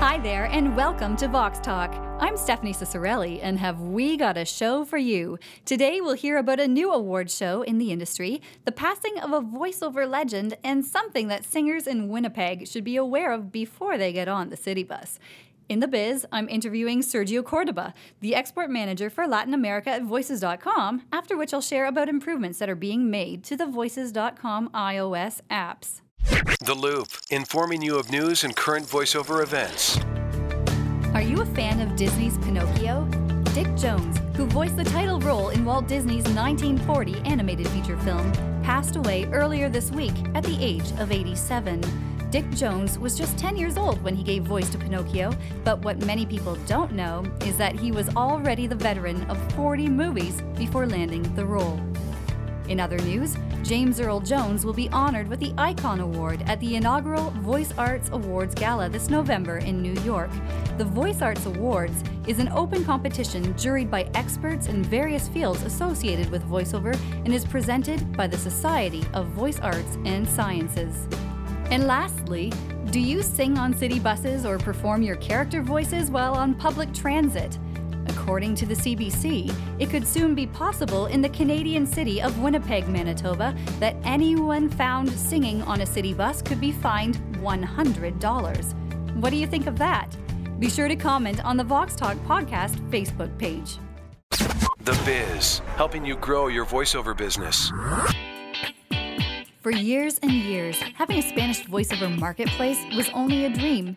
Hi there, and welcome to Vox Talk. I'm Stephanie Ciccarelli, and have we got a show for you. Today, we'll hear about a new award show in the industry, the passing of a voiceover legend, and something that singers in Winnipeg should be aware of before they get on the city bus. In the biz, I'm interviewing Sergio Cordoba, the export manager for Latin America at Voices.com, after which I'll share about improvements that are being made to the Voices.com iOS apps. The Loop, informing you of news and current voiceover events. Are you a fan of Disney's Pinocchio? Dick Jones, who voiced the title role in Walt Disney's 1940 animated feature film, passed away earlier this week at the age of 87. Dick Jones was just 10 years old when he gave voice to Pinocchio, but what many people don't know is that he was already the veteran of 40 movies before landing the role. In other news, James Earl Jones will be honored with the Icon Award at the inaugural Voice Arts Awards Gala this November in New York. The Voice Arts Awards is an open competition juried by experts in various fields associated with voiceover and is presented by the Society of Voice Arts and Sciences. And lastly, do you sing on city buses or perform your character voices while on public transit? According to the CBC, it could soon be possible in the Canadian city of Winnipeg, Manitoba, that anyone found singing on a city bus could be fined $100. What do you think of that? Be sure to comment on the Vox Talk podcast Facebook page. The Biz, helping you grow your voiceover business. For years and years, having a Spanish voiceover marketplace was only a dream.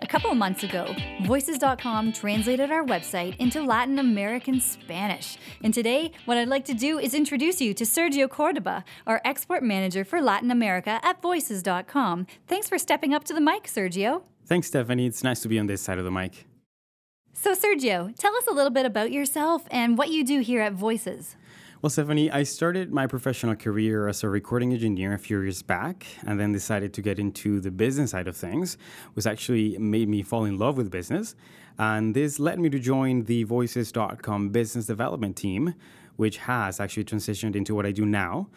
A couple months ago, Voices.com translated our website into Latin American Spanish. And today, what I'd like to do is introduce you to Sergio Cordoba, our export manager for Latin America at Voices.com. Thanks for stepping up to the mic, Sergio. Thanks, Stephanie. It's nice to be on this side of the mic. So, Sergio, tell us a little bit about yourself and what you do here at Voices. Well, Stephanie, I started my professional career as a recording engineer a few years back and then decided to get into the business side of things, which actually made me fall in love with business. And this led me to join the Voices.com business development team, which has actually transitioned into what I do now.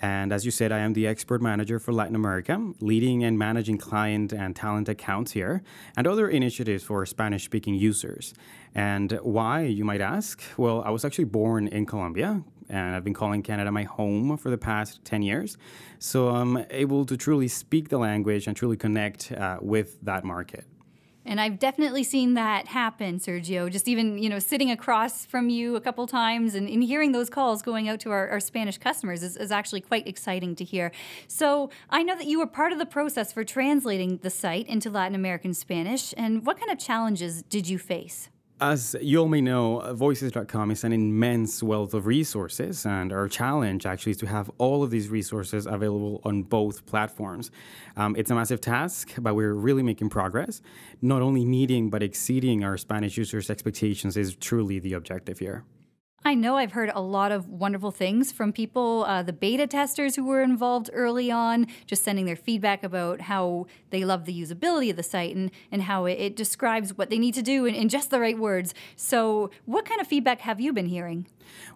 And as you said, I am the export manager for Latin America, leading and managing client and talent accounts here, and other initiatives for Spanish-speaking users. And why, you might ask? Well, I was actually born in Colombia, and I've been calling Canada my home for the past 10 years. So I'm able to truly speak the language and truly connect with that market. And I've definitely seen that happen, Sergio, just even, sitting across from you a couple times and hearing those calls going out to our Spanish customers is actually quite exciting to hear. So I know that you were part of the process for translating the site into Latin American Spanish. And what kind of challenges did you face? As you all may know, Voices.com is an immense wealth of resources, and our challenge actually is to have all of these resources available on both platforms. It's a massive task, but we're really making progress. Not only meeting, but exceeding our Spanish users' expectations is truly the objective here. I know I've heard a lot of wonderful things from people, the beta testers who were involved early on, just sending their feedback about how they love the usability of the site and how it describes what they need to do in just the right words. So what kind of feedback have you been hearing?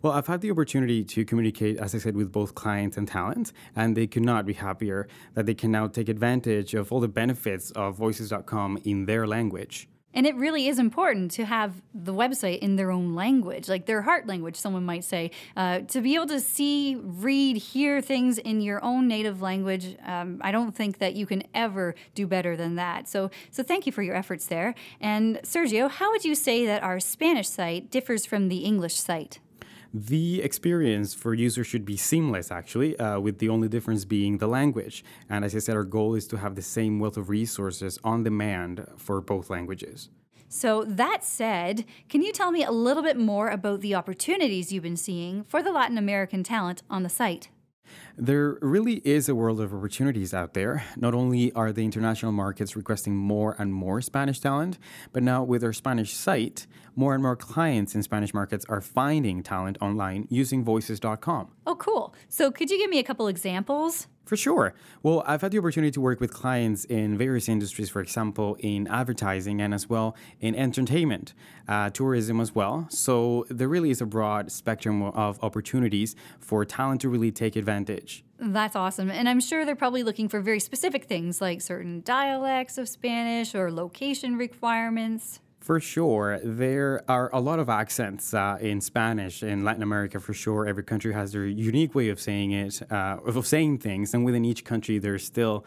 Well, I've had the opportunity to communicate, as I said, with both clients and talent, and they could not be happier that they can now take advantage of all the benefits of Voices.com in their language. And it really is important to have the website in their own language, like their heart language, someone might say. To be able to see, read, hear things in your own native language, I don't think that you can ever do better than that. So thank you for your efforts there. And Sergio, how would you say that our Spanish site differs from the English site? The experience for users should be seamless, actually, with the only difference being the language. And as I said, our goal is to have the same wealth of resources on demand for both languages. So that said, can you tell me a little bit more about the opportunities you've been seeing for the Latin American talent on the site? There really is a world of opportunities out there. Not only are the international markets requesting more and more Spanish talent, but now with our Spanish site, more and more clients in Spanish markets are finding talent online using Voices.com. Oh, cool. So could you give me a couple examples? For sure. Well, I've had the opportunity to work with clients in various industries, for example, in advertising and as well in entertainment, tourism as well. So there really is a broad spectrum of opportunities for talent to really take advantage. That's awesome. And I'm sure they're probably looking for very specific things like certain dialects of Spanish or location requirements. For sure. There are a lot of accents in Spanish in Latin America, for sure. Every country has their unique way of saying it, of saying things. And within each country, there's still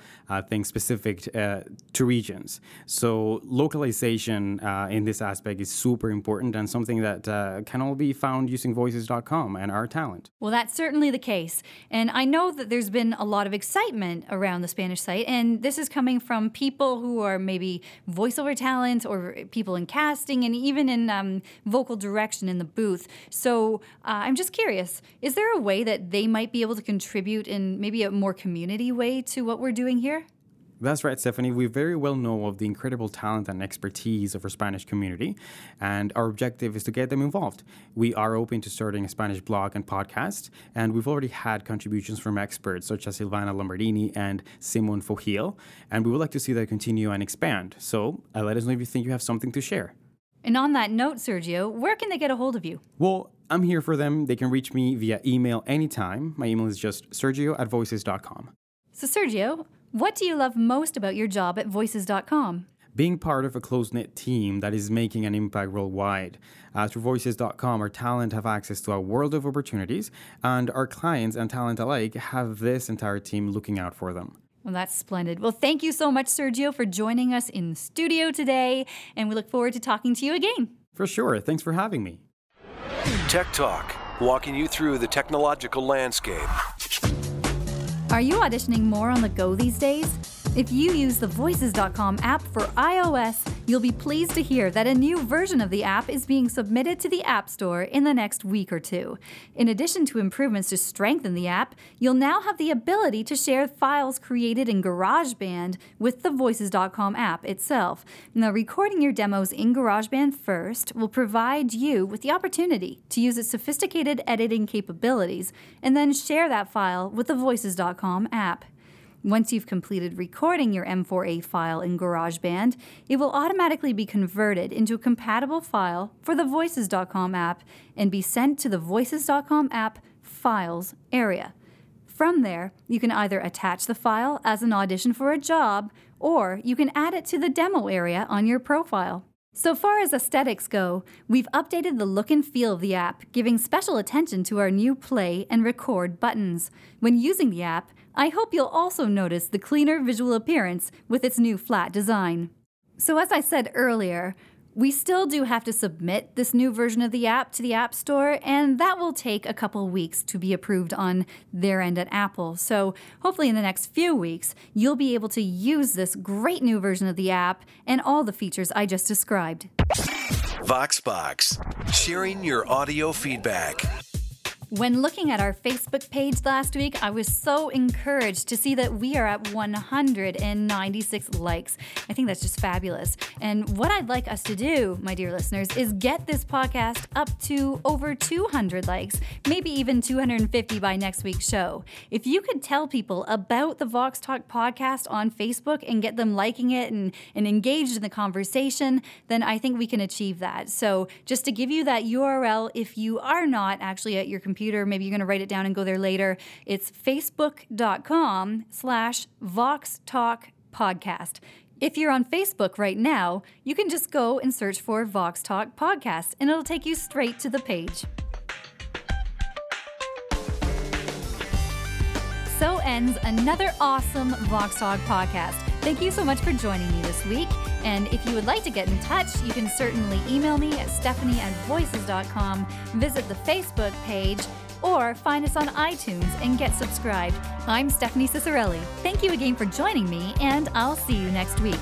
things specific to regions. So localization in this aspect is super important and something that can all be found using Voices.com and our talent. Well, that's certainly the case. And I know that there's been a lot of excitement around the Spanish site. And this is coming from people who are maybe voiceover talent or people in casting and even in vocal direction in the booth. So I'm just curious, is there a way that they might be able to contribute in maybe a more community way to what we're doing here? That's right, Stephanie. We very well know of the incredible talent and expertise of our Spanish community, and our objective is to get them involved. We are open to starting a Spanish blog and podcast, and we've already had contributions from experts such as Silvana Lombardini and Simon Fogil, and we would like to see that continue and expand. So let us know if you think you have something to share. And on that note, Sergio, where can they get a hold of you? Well, I'm here for them. They can reach me via email anytime. My email is just sergio@voices.com. So, Sergio, what do you love most about your job at Voices.com? Being part of a close-knit team that is making an impact worldwide. Through Voices.com, our talent have access to a world of opportunities, and our clients and talent alike have this entire team looking out for them. Well, that's splendid. Well, thank you so much, Sergio, for joining us in studio today, and we look forward to talking to you again. For sure. Thanks for having me. Tech Talk, walking you through the technological landscape. Are you auditioning more on the go these days? If you use the Voices.com app for iOS, you'll be pleased to hear that a new version of the app is being submitted to the App Store in the next week or two. In addition to improvements to strengthen the app, you'll now have the ability to share files created in GarageBand with the Voices.com app itself. Now, recording your demos in GarageBand first will provide you with the opportunity to use its sophisticated editing capabilities and then share that file with the Voices.com app. Once you've completed recording your M4A file in GarageBand, it will automatically be converted into a compatible file for the Voices.com app and be sent to the Voices.com app Files area. From there, you can either attach the file as an audition for a job, or you can add it to the demo area on your profile. So far as aesthetics go, we've updated the look and feel of the app, giving special attention to our new play and record buttons. When using the app, I hope you'll also notice the cleaner visual appearance with its new flat design. So as I said earlier, we still do have to submit this new version of the app to the App Store, and that will take a couple weeks to be approved on their end at Apple. So hopefully in the next few weeks, you'll be able to use this great new version of the app and all the features I just described. VoxBox, sharing your audio feedback. When looking at our Facebook page last week, I was so encouraged to see that we are at 196 likes. I think that's just fabulous. And what I'd like us to do, my dear listeners, is get this podcast up to over 200 likes, maybe even 250 by next week's show. If you could tell people about the Vox Talk podcast on Facebook and get them liking it and engaged in the conversation, then I think we can achieve that. So just to give you that URL, if you are not actually at your computer, maybe you're going to write it down and go there later. It's facebook.com/Vox Talk Podcast. If you're on Facebook right now, you can just go and search for Vox Talk Podcast, and it'll take you straight to the page. So ends another awesome Vox Talk podcast. Thank you so much for joining me this week. And if you would like to get in touch, you can certainly email me at stephanie@voices.com, visit the Facebook page, or find us on iTunes and get subscribed. I'm Stephanie Ciccarelli. Thank you again for joining me, and I'll see you next week.